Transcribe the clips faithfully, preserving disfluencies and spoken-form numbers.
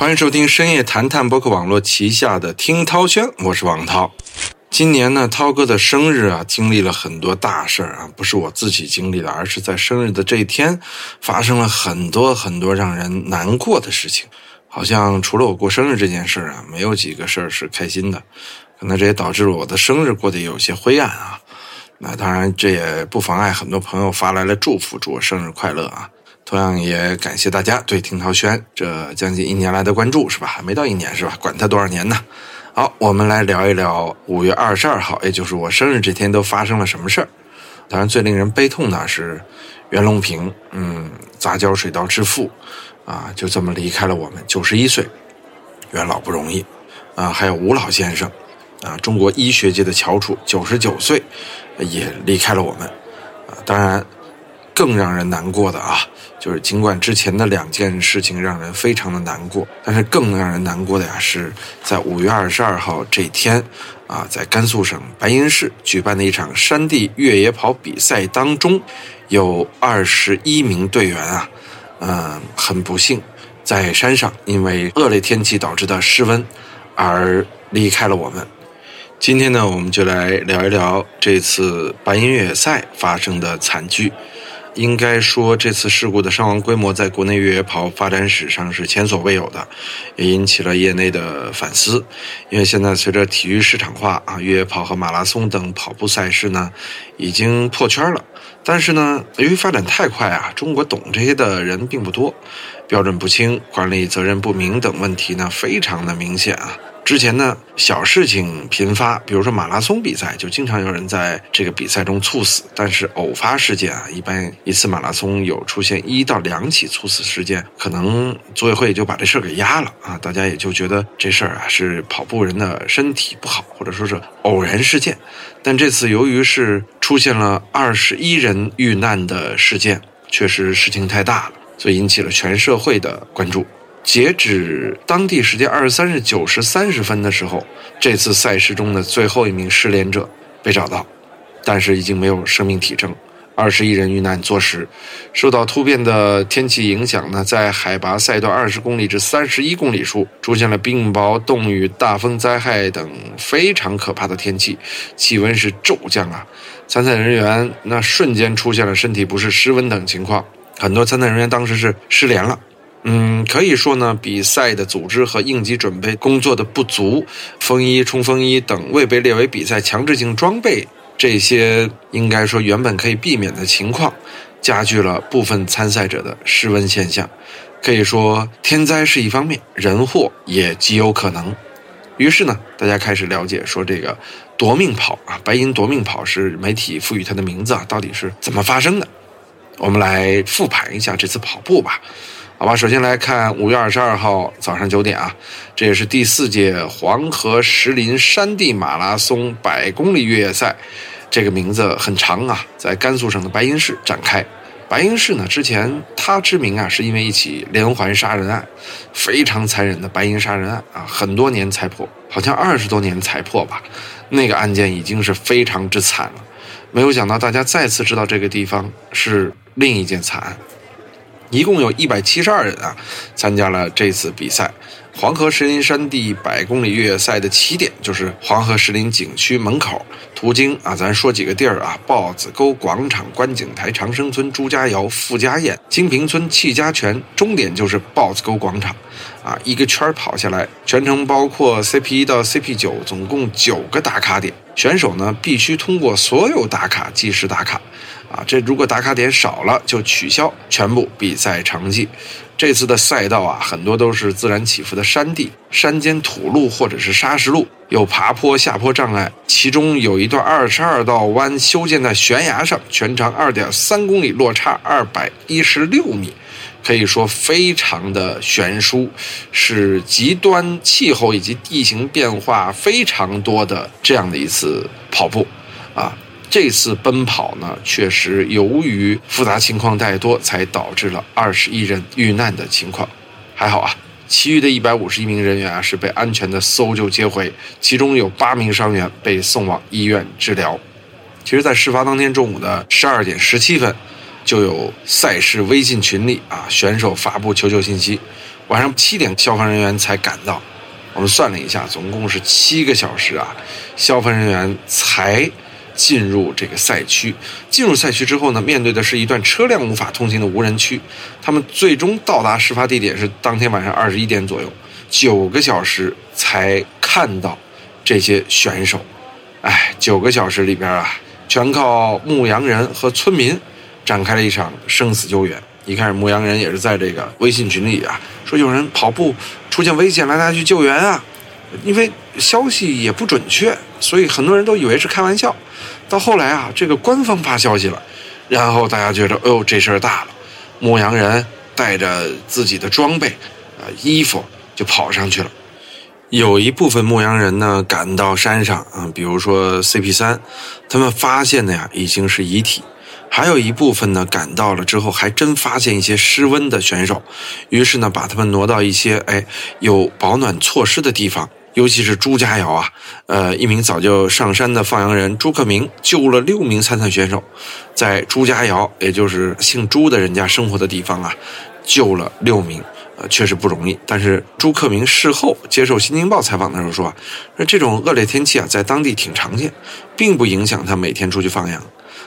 欢迎收听深夜谈谈播客网络旗下的听涛轩，我是王涛。今年呢，涛哥的生日啊，经历了很多大事儿啊，不是我自己经历的，而是在生日的这一天，发生了很多很多让人难过的事情。好像除了我过生日这件事啊，没有几个事儿是开心的，可能这也导致了我的生日过得有些灰暗啊。那当然，这也不妨碍很多朋友发来了祝福，祝我生日快乐啊。同样也感谢大家对听涛轩这将近一年来的关注，是吧？还没到一年是吧？管他多少年呢？好，我们来聊一聊五月二十二号，也就是我生日这天都发生了什么事儿。当然最令人悲痛的是袁隆平，嗯，杂交水稻之父啊，就这么离开了我们九十一岁，袁老不容易啊。还有吴老先生啊，中国医学界的翘楚，九十九岁也离开了我们啊。当然更让人难过的啊，就是尽管之前的两件事情让人非常的难过，但是更让人难过的呀，是在五月二十二号这天啊，在甘肃省白银市举办的一场山地越野跑比赛当中，有二十一名队员啊，嗯，很不幸在山上因为恶劣天气导致的失温而离开了我们。今天呢，我们就来聊一聊这次白银越野赛发生的惨剧。应该说这次事故的伤亡规模在国内越野跑发展史上是前所未有的，也引起了业内的反思。因为现在随着体育市场化啊，越野跑和马拉松等跑步赛事呢已经破圈了，但是呢由于发展太快啊，中国懂这些的人并不多，标准不清，管理责任不明等问题呢非常的明显啊。之前呢小事情频发，比如说马拉松比赛就经常有人在这个比赛中猝死，但是偶发事件啊，一般一次马拉松有出现一到两起猝死事件，可能组委会就把这事儿给压了啊，大家也就觉得这事儿啊是跑步人的身体不好，或者说是偶然事件。但这次由于是出现了二十一人遇难的事件，确实事情太大了，所以引起了全社会的关注。截止当地时间二十三日九时三十分的时候，这次赛事中的最后一名失联者被找到，但是已经没有生命体征。二十一人遇难坐实。受到突变的天气影响呢，在海拔赛段二十公里至三十一公里处出现了冰雹、冻雨、大风灾害等非常可怕的天气，气温是骤降啊。参赛人员那瞬间出现了身体不适、失温等情况，很多参赛人员当时是失联了。嗯，可以说呢，比赛的组织和应急准备工作的不足，风衣、冲锋衣等未被列为比赛强制性装备，这些应该说原本可以避免的情况，加剧了部分参赛者的失温现象。可以说，天灾是一方面，人祸也极有可能。于是呢，大家开始了解说这个夺命跑啊，白银夺命跑是媒体赋予它的名字啊，到底是怎么发生的？我们来复盘一下这次跑步吧。好吧，首先来看五月二十二号早上九点啊，这也是第四届黄河石林山地马拉松百公里越野赛，这个名字很长啊，在甘肃省的白银市展开。白银市呢，之前它知名啊，是因为一起连环杀人案，非常残忍的白银杀人案啊，很多年才破，好像二十多年才破吧。那个案件已经是非常之惨了，没有想到大家再次知道这个地方是另一件惨案。一共有一百七十二人啊，参加了这次比赛。黄河石林山地百公里越野赛的起点就是黄河石林景区门口，途经啊，咱说几个地儿啊，豹子沟广场、观景台、长生村、朱家窑、傅家堰、金坪村、戚家泉，终点就是豹子沟广场啊，一个圈跑下来，全程包括 C P 一 到 C P 九，总共九个打卡点。选手呢必须通过所有打卡计时打卡啊，这如果打卡点少了就取消全部比赛成绩。这次的赛道啊，很多都是自然起伏的山地，山间土路或者是砂石路，有爬坡、下坡障碍，其中有一段二十二道弯修建在悬崖上，全长 二点三公里，落差二百一十六米，可以说非常的悬殊，是极端气候以及地形变化非常多的这样的一次跑步啊。这次奔跑呢，确实由于复杂情况太多，才导致了二十一人遇难的情况。还好啊，其余的一百五十一名人员啊是被安全的搜救接回，其中有八名伤员被送往医院治疗。其实在事发当天中午的十二点十七分，就有赛事微信群里啊，选手发布求救信息，晚上七点消防人员才赶到。我们算了一下，总共是七个小时啊，消防人员才进入这个赛区。进入赛区之后呢，面对的是一段车辆无法通行的无人区。他们最终到达事发地点是当天晚上二十一点左右，九个小时才看到这些选手。哎，九个小时里边啊，全靠牧羊人和村民展开了一场生死救援。一开始牧羊人也是在这个微信群里啊，说有人跑步出现危险了，大家去救援啊。因为消息也不准确，所以很多人都以为是开玩笑。到后来啊，这个官方发消息了，然后大家觉得哎呦，这事儿大了。牧羊人带着自己的装备啊、呃、衣服就跑上去了。有一部分牧羊人呢赶到山上啊，比如说 C P 三， 他们发现的呀已经是遗体。还有一部分呢赶到了之后还真发现一些失温的选手，于是呢把他们挪到一些哎有保暖措施的地方。尤其是朱家窑啊，呃，一名早就上山的放羊人朱克明救了六名参赛选手，在朱家窑，也就是姓朱的人家生活的地方啊，救了六名，呃，确实不容易。但是朱克明事后接受《新京报》采访的时候说啊，这种恶劣天气啊，在当地挺常见，并不影响他每天出去放羊。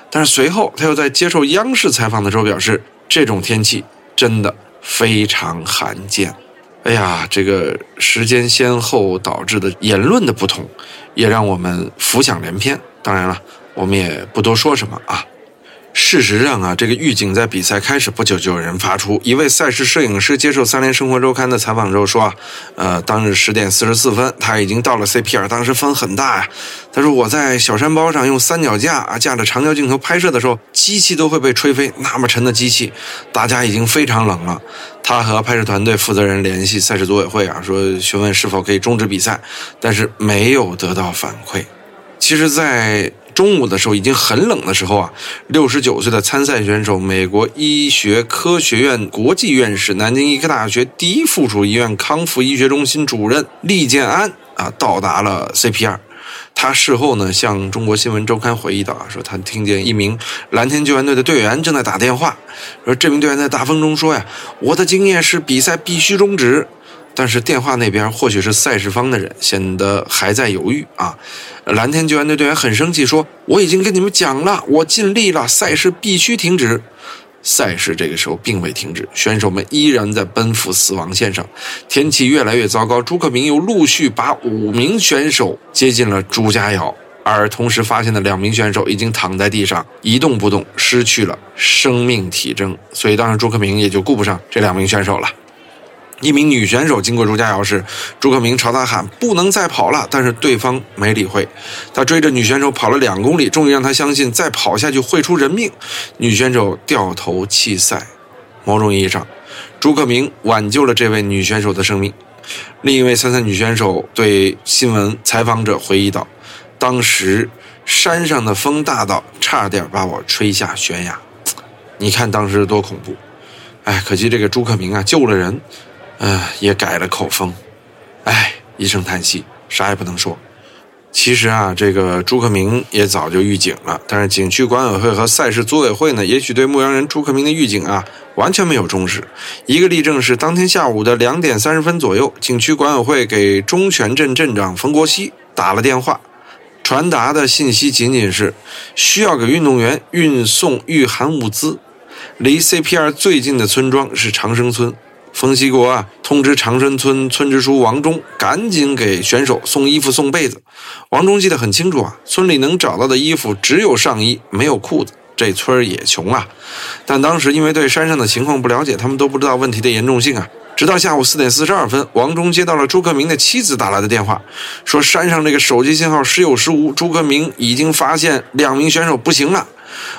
但是随后他又在接受央视采访的时候表示，这种天气真的非常罕见。哎呀，这个时间先后导致的言论的不同，也让我们浮想联翩。当然了，我们也不多说什么啊。事实上啊，这个预警在比赛开始不久就有人发出。一位赛事摄影师接受三联生活周刊的采访之后说啊，呃，当日十点四十四分，他已经到了 C P 二， 当时风很大呀、啊。他说我在小山包上用三脚架啊架着长焦镜头拍摄的时候，机器都会被吹飞，那么沉的机器，大家已经非常冷了。他和拍摄团队负责人联系赛事组委会啊，说询问是否可以终止比赛，但是没有得到反馈。其实在中午的时候，已经很冷的时候啊，六十九岁的参赛选手美国医学科学院国际院士、南京医科大学第一附属医院康复医学中心主任厉建安啊，到达了 C P 二。他事后呢向中国新闻周刊回忆到啊，说他听见一名蓝天救援队的队员正在打电话，说这名队员在大风中说呀，我的经验是比赛必须终止。但是电话那边或许是赛事方的人，显得还在犹豫啊。蓝天救援队队员很生气，说我已经跟你们讲了，我尽力了，赛事必须停止。赛事这个时候并未停止，选手们依然在奔赴死亡线上。天气越来越糟糕，朱克明又陆续把五名选手接进了朱家窑，而同时发现的两名选手已经躺在地上一动不动，失去了生命体征。所以当时朱克明也就顾不上这两名选手了。一名女选手经过朱家窑时，朱克明朝她喊不能再跑了，但是对方没理会。他追着女选手跑了两公里，终于让她相信再跑下去会出人命。女选手掉头弃赛。某种意义上，朱克明挽救了这位女选手的生命。另一位参赛女选手对新闻采访者回忆道，当时山上的风大到差点把我吹下悬崖。你看当时多恐怖。哎，可惜这个朱克明啊救了人，呃，也改了口风。哎，一声叹息，啥也不能说。其实啊，这个朱克明也早就预警了，但是景区管委会和赛事组委会呢，也许对牧羊人朱克明的预警啊，完全没有重视。一个例证是，当天下午的两点三十分左右，景区管委会给中泉镇镇长冯国熙打了电话，传达的信息仅仅是需要给运动员运送御寒物资。离 C P 二 最近的村庄是长生村。冯锡国啊，通知长生村村支书王忠赶紧给选手送衣服送被子。王忠记得很清楚啊，村里能找到的衣服只有上衣，没有裤子。这村也穷啊，但当时因为对山上的情况不了解，他们都不知道问题的严重性啊。直到下午四点四十二分，王忠接到了朱克明的妻子打来的电话，说山上这个手机信号时有时无，朱克明已经发现两名选手不行了。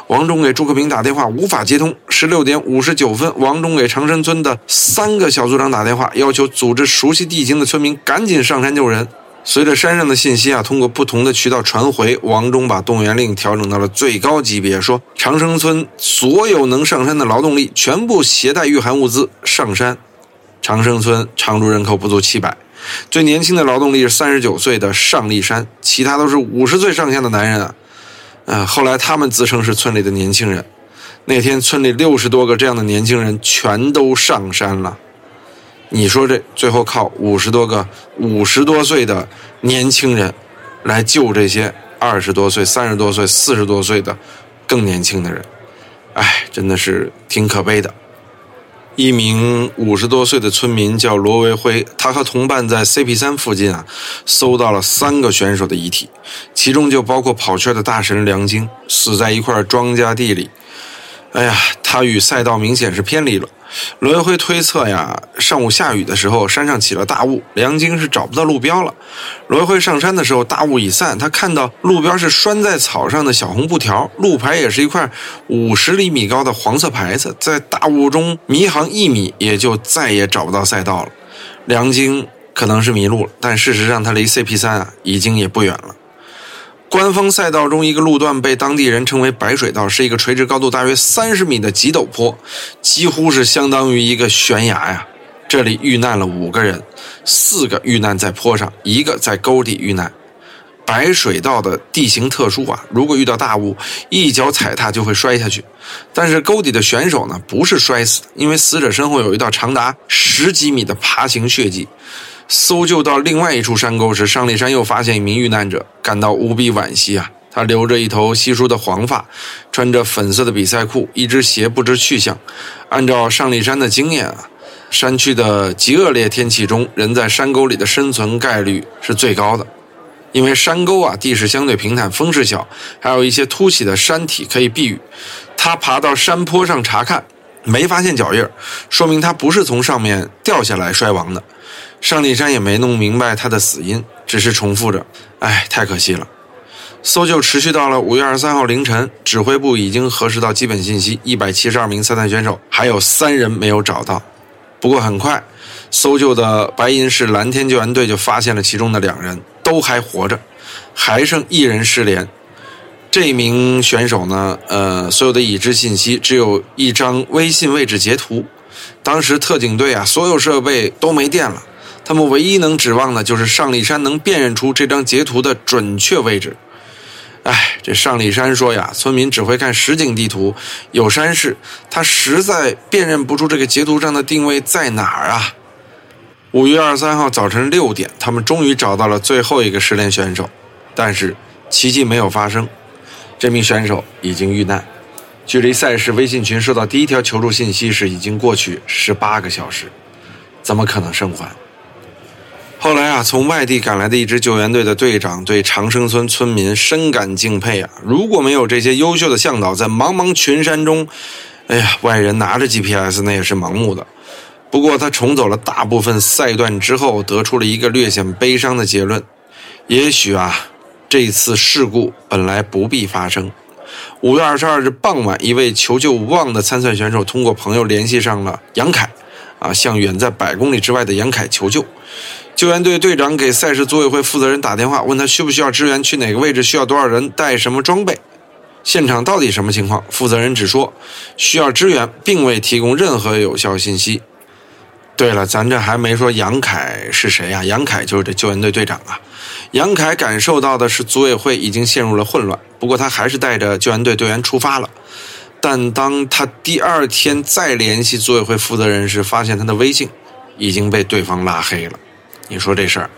王忠给朱克明打电话无法接通。十六点五十九分，王忠给长生村的三个小组长打电话，要求组织熟悉地形的村民赶紧上山救人。随着山上的信息啊通过不同的渠道传回，王忠把动员令调整到了最高级别，说长生村所有能上山的劳动力全部携带御寒物资上山。长生村常住人口不足七百，最年轻的劳动力是三十九岁的尚立山，其他都是五十岁上下的男人啊。呃，后来他们自称是村里的年轻人。那天村里六十多个这样的年轻人全都上山了。你说这最后靠五十多个五十多岁的年轻人来救这些二十多岁、三十多岁、四十多岁的更年轻的人，哎，真的是挺可悲的。一名五十多岁的村民叫罗维辉，他和同伴在 C P 三 附近啊，搜到了三个选手的遗体，其中就包括跑圈的大神梁京，死在一块庄稼地里。哎呀，他与赛道明显是偏离了。罗维辉推测呀，上午下雨的时候山上起了大雾，梁京是找不到路标了。罗维辉上山的时候大雾已散，他看到路标是拴在草上的小红布条，路牌也是一块五十厘米高的黄色牌子，在大雾中迷航一米也就再也找不到赛道了。梁京可能是迷路了，但事实上他离 C P 三 啊已经也不远了。官方赛道中一个路段被当地人称为白水道，是一个垂直高度大约三十米的急陡坡，几乎是相当于一个悬崖呀。这里遇难了五个人，四个遇难在坡上，一个在沟底遇难。白水道的地形特殊啊，如果遇到大雾，一脚踩踏就会摔下去。但是沟底的选手呢，不是摔死的，因为死者身后有一道长达十几米的爬行血迹。搜救到另外一处山沟时，上立山又发现一名遇难者，感到无比惋惜啊！他留着一头稀疏的黄发，穿着粉色的比赛裤，一只鞋不知去向。按照上立山的经验啊，山区的极恶劣天气中，人在山沟里的生存概率是最高的，因为山沟啊地势相对平坦，风势小，还有一些凸起的山体可以避雨。他爬到山坡上查看，没发现脚印，说明他不是从上面掉下来摔亡的。上立山也没弄明白他的死因，只是重复着，哎，太可惜了。搜救持续到了五月二十三号凌晨，指挥部已经核实到基本信息，一百七十二名参赛选手还有三人没有找到。不过很快，搜救的白银市蓝天救援队就发现了其中的两人，都还活着，还剩一人失联。这名选手呢，呃，所有的已知信息只有一张微信位置截图。当时特警队啊，所有设备都没电了，他们唯一能指望的就是上立山能辨认出这张截图的准确位置。哎，这上立山说呀，村民只会看实景地图，有山势，他实在辨认不出这个截图上的定位在哪儿啊。五月二十三号早晨六点，他们终于找到了最后一个失联选手，但是奇迹没有发生，这名选手已经遇难。距离赛事微信群收到第一条求助信息时，已经过去十八个小时，怎么可能生还？后来啊，从外地赶来的一支救援队的队长对长生村村民深感敬佩啊！如果没有这些优秀的向导，在茫茫群山中，哎呀，外人拿着 G P S 那也是盲目的。不过他重走了大部分赛段之后，得出了一个略显悲伤的结论：也许啊，这次事故本来不必发生。五月二十二日傍晚，一位求救无望的参赛选手通过朋友联系上了杨凯啊，向远在百公里之外的杨凯求救。救援队队长给赛事组委会负责人打电话，问他需不需要支援，去哪个位置，需要多少人，带什么装备，现场到底什么情况。负责人只说需要支援，并未提供任何有效信息。对了，咱这还没说杨凯是谁啊？杨凯就是这救援队队长啊。杨凯感受到的是组委会已经陷入了混乱，不过他还是带着救援队队员出发了。但当他第二天再联系组委会负责人时，发现他的微信已经被对方拉黑了。你说这事儿，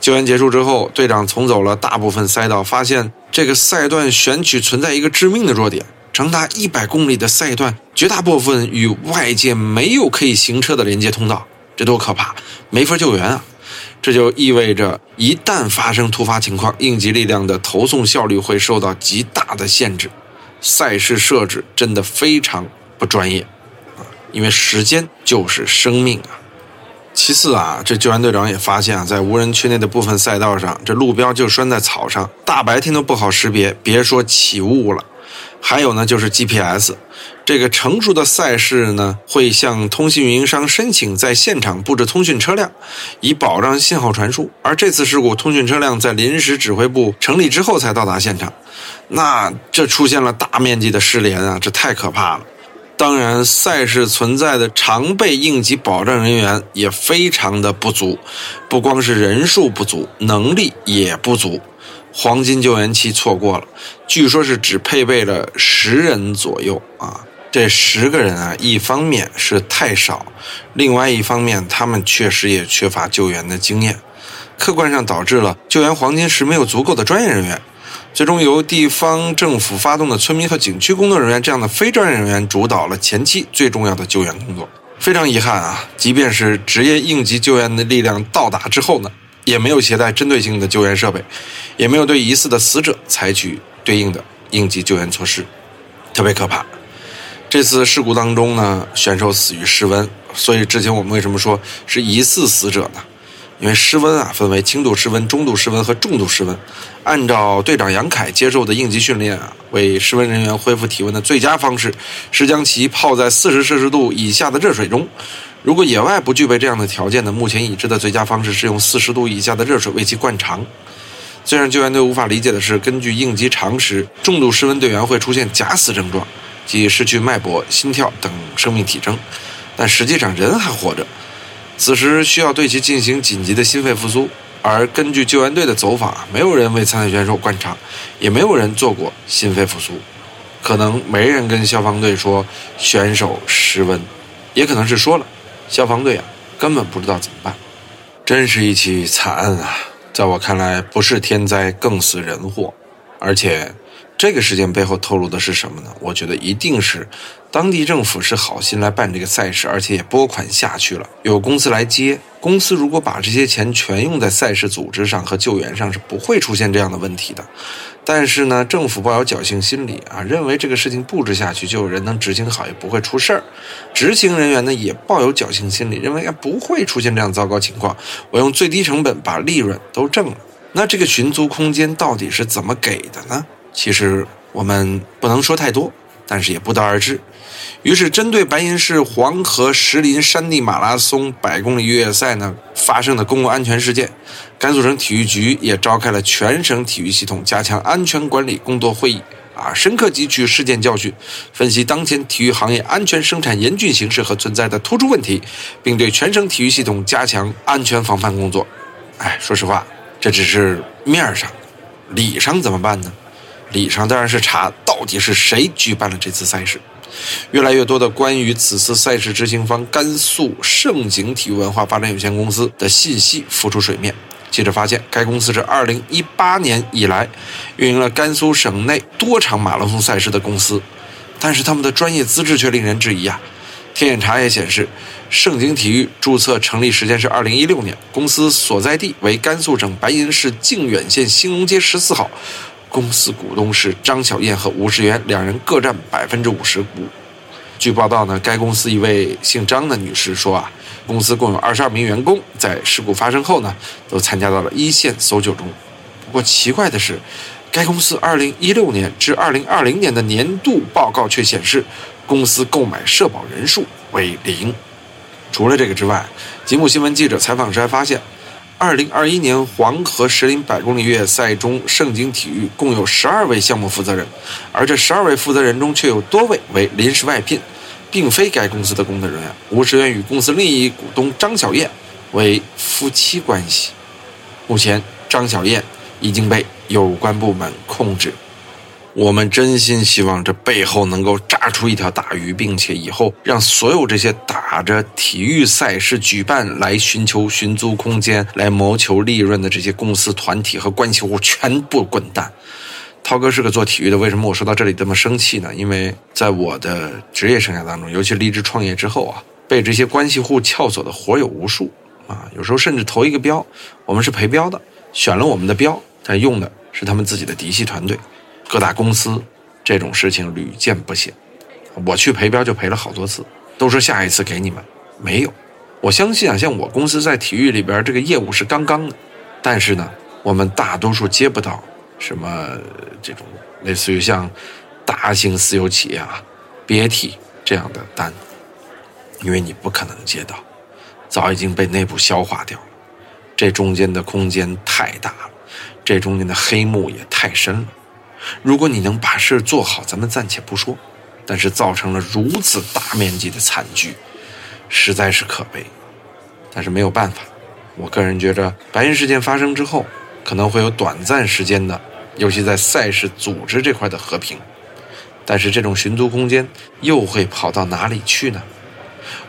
救援结束之后，队长重走了大部分赛道，发现这个赛段选取存在一个致命的弱点。长达一百公里的赛段，绝大部分与外界没有可以行车的连接通道，这多可怕，没法救援啊！这就意味着一旦发生突发情况，应急力量的投送效率会受到极大的限制。赛事设置真的非常不专业啊！因为时间就是生命啊！其次啊，这救援队长也发现啊，在无人区内的部分赛道上，这路标就拴在草上，大白天都不好识别，别说起雾了。还有呢，就是 G P S， 这个成熟的赛事呢，会向通信运营商申请在现场布置通讯车辆，以保障信号传输。而这次事故，通讯车辆在临时指挥部成立之后才到达现场，那这出现了大面积的失联啊，这太可怕了。当然，赛事存在的常备应急保障人员也非常的不足，不光是人数不足，能力也不足。黄金救援期错过了，据说是只配备了十人左右啊。这十个人啊，一方面是太少，另外一方面他们确实也缺乏救援的经验，客观上导致了救援黄金时没有足够的专业人员，最终由地方政府发动的村民和景区工作人员这样的非专业人员主导了前期最重要的救援工作。非常遗憾啊，即便是职业应急救援的力量到达之后呢，也没有携带针对性的救援设备，也没有对疑似的死者采取对应的应急救援措施，特别可怕。这次事故当中呢，选手死于失温，所以之前我们为什么说是疑似死者呢？因为失温啊，分为轻度失温、中度失温和重度失温。按照队长杨凯接受的应急训练啊，为失温人员恢复体温的最佳方式是将其泡在四十摄氏度以下的热水中。如果野外不具备这样的条件呢，目前已知的最佳方式是用四十度以下的热水为其灌肠。最让救援队无法理解的是，根据应急常识，重度失温队员会出现假死症状，即失去脉搏、心跳等生命体征，但实际上人还活着。此时需要对其进行紧急的心肺复苏，而根据救援队的走法，没有人为参赛选手灌肠，也没有人做过心肺复苏。可能没人跟消防队说选手失温，也可能是说了，消防队啊根本不知道怎么办。真是一起惨案啊！在我看来，不是天灾更似人祸。而且这个事件背后透露的是什么呢？我觉得一定是当地政府是好心来办这个赛事，而且也拨款下去了，有公司来接。公司如果把这些钱全用在赛事组织上和救援上，是不会出现这样的问题的。但是呢，政府抱有侥幸心理啊，认为这个事情布置下去就有人能执行好，也不会出事儿。执行人员呢也抱有侥幸心理，认为不会出现这样糟糕情况，我用最低成本把利润都挣了。那这个寻租空间到底是怎么给的呢？其实我们不能说太多，但是也不得而知。于是针对白银市黄河石林山地马拉松百公里越野赛呢发生的公共安全事件，甘肃省体育局也召开了全省体育系统加强安全管理工作会议啊，深刻汲取事件教训，分析当前体育行业安全生产严峻形势和存在的突出问题，并对全省体育系统加强安全防范工作。哎，说实话，这只是面上，理上怎么办呢？理上当然是查到底是谁举办了这次赛事。越来越多的关于此次赛事执行方甘肃盛景体育文化发展有限公司的信息浮出水面。记者发现，该公司是二零一八年以来运营了甘肃省内多场马拉松赛事的公司，但是他们的专业资质却令人质疑啊。天眼查也显示，盛景体育注册成立时间是二零一六年，公司所在地为甘肃省白银市靖远县兴隆街十四号，公司股东是张小燕和吴世元，两人各占 百分之五十 股。据报道呢，该公司一位姓张的女士说啊，公司共有二十二名员工，在事故发生后呢，都参加到了一线搜救中。不过奇怪的是，该公司二零一六年至二零二零年的年度报告却显示，公司购买社保人数为零。除了这个之外，节目新闻记者采访时还发现，二零二一年黄河石林百公里越野赛中，盛景体育共有十二位项目负责人，而这十二位负责人中却有多位为临时外聘，并非该公司的工作人员。吴石元与公司另一股东张小燕为夫妻关系。目前张小燕已经被有关部门控制。我们真心希望这背后能够炸出一条大鱼，并且以后让所有这些打着体育赛事举办来寻求寻租空间、来谋求利润的这些公司、团体和关系户全部滚蛋。涛哥是个做体育的，为什么我说到这里这么生气呢？因为在我的职业生涯当中，尤其离职创业之后啊，被这些关系户撬走的活有无数啊。有时候甚至投一个标，我们是陪标的，选了我们的标，但用的是他们自己的嫡系团队。各大公司这种事情屡见不鲜，我去陪标就陪了好多次，都说下一次给你们，没有。我相信啊，像我公司在体育里边这个业务是刚刚的，但是呢，我们大多数接不到什么这种类似于像大型私有企业啊、B A T 这样的单，因为你不可能接到，早已经被内部消化掉了。这中间的空间太大了，这中间的黑幕也太深了。如果你能把事做好，咱们暂且不说，但是造成了如此大面积的惨剧，实在是可悲。但是没有办法，我个人觉着白银事件发生之后，可能会有短暂时间的，尤其在赛事组织这块的和平，但是这种寻租空间又会跑到哪里去呢？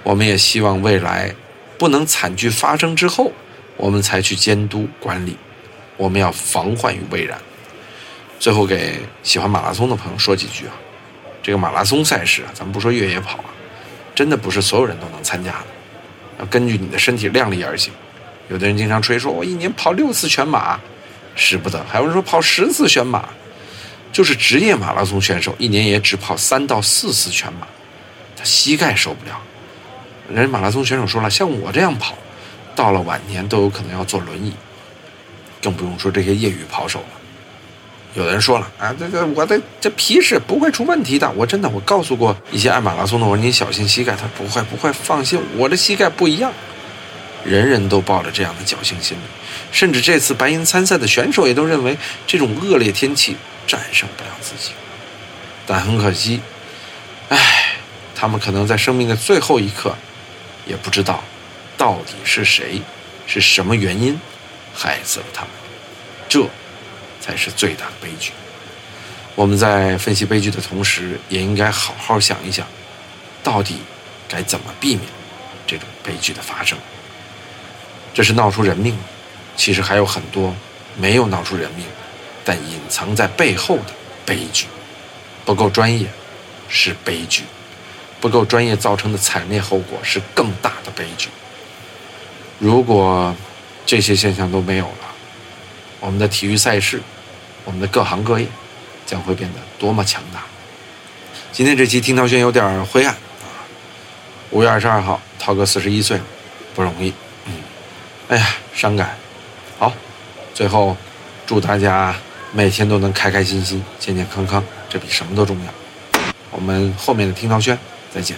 我们也希望未来不能惨剧发生之后，我们才去监督管理，我们要防患于未然。最后给喜欢马拉松的朋友说几句啊，这个马拉松赛事啊，咱们不说越野跑啊，真的不是所有人都能参加的，要根据你的身体量力而行。有的人经常吹说我一年跑六次全马，使不得，还有人说跑十次全马，就是职业马拉松选手一年也只跑三到四次全马，他膝盖受不了。人马拉松选手说了，像我这样跑到了晚年都有可能要坐轮椅，更不用说这些业余跑手了。有的人说了啊，这个我的这皮是不会出问题的，我真的我告诉过一些爱马拉松的，我说你小心膝盖，他不会不会，放心，我的膝盖不一样。人人都抱着这样的侥幸心理，甚至这次白银参赛的选手也都认为这种恶劣天气战胜不了自己。但很可惜，唉，他们可能在生命的最后一刻也不知道到底是谁是什么原因害死了他们，这才是最大的悲剧。我们在分析悲剧的同时，也应该好好想一想，到底该怎么避免这种悲剧的发生。这是闹出人命，其实还有很多没有闹出人命，但隐藏在背后的悲剧。不够专业是悲剧，不够专业造成的惨烈后果是更大的悲剧。如果这些现象都没有了，我们的体育赛事，我们的各行各业将会变得多么强大。今天这期听涛轩有点灰暗，五月二十二号涛哥四十一岁了，不容易。哎呀，伤感。好，最后祝大家每天都能开开心心、健健康康，这比什么都重要。我们后面的听涛轩再见。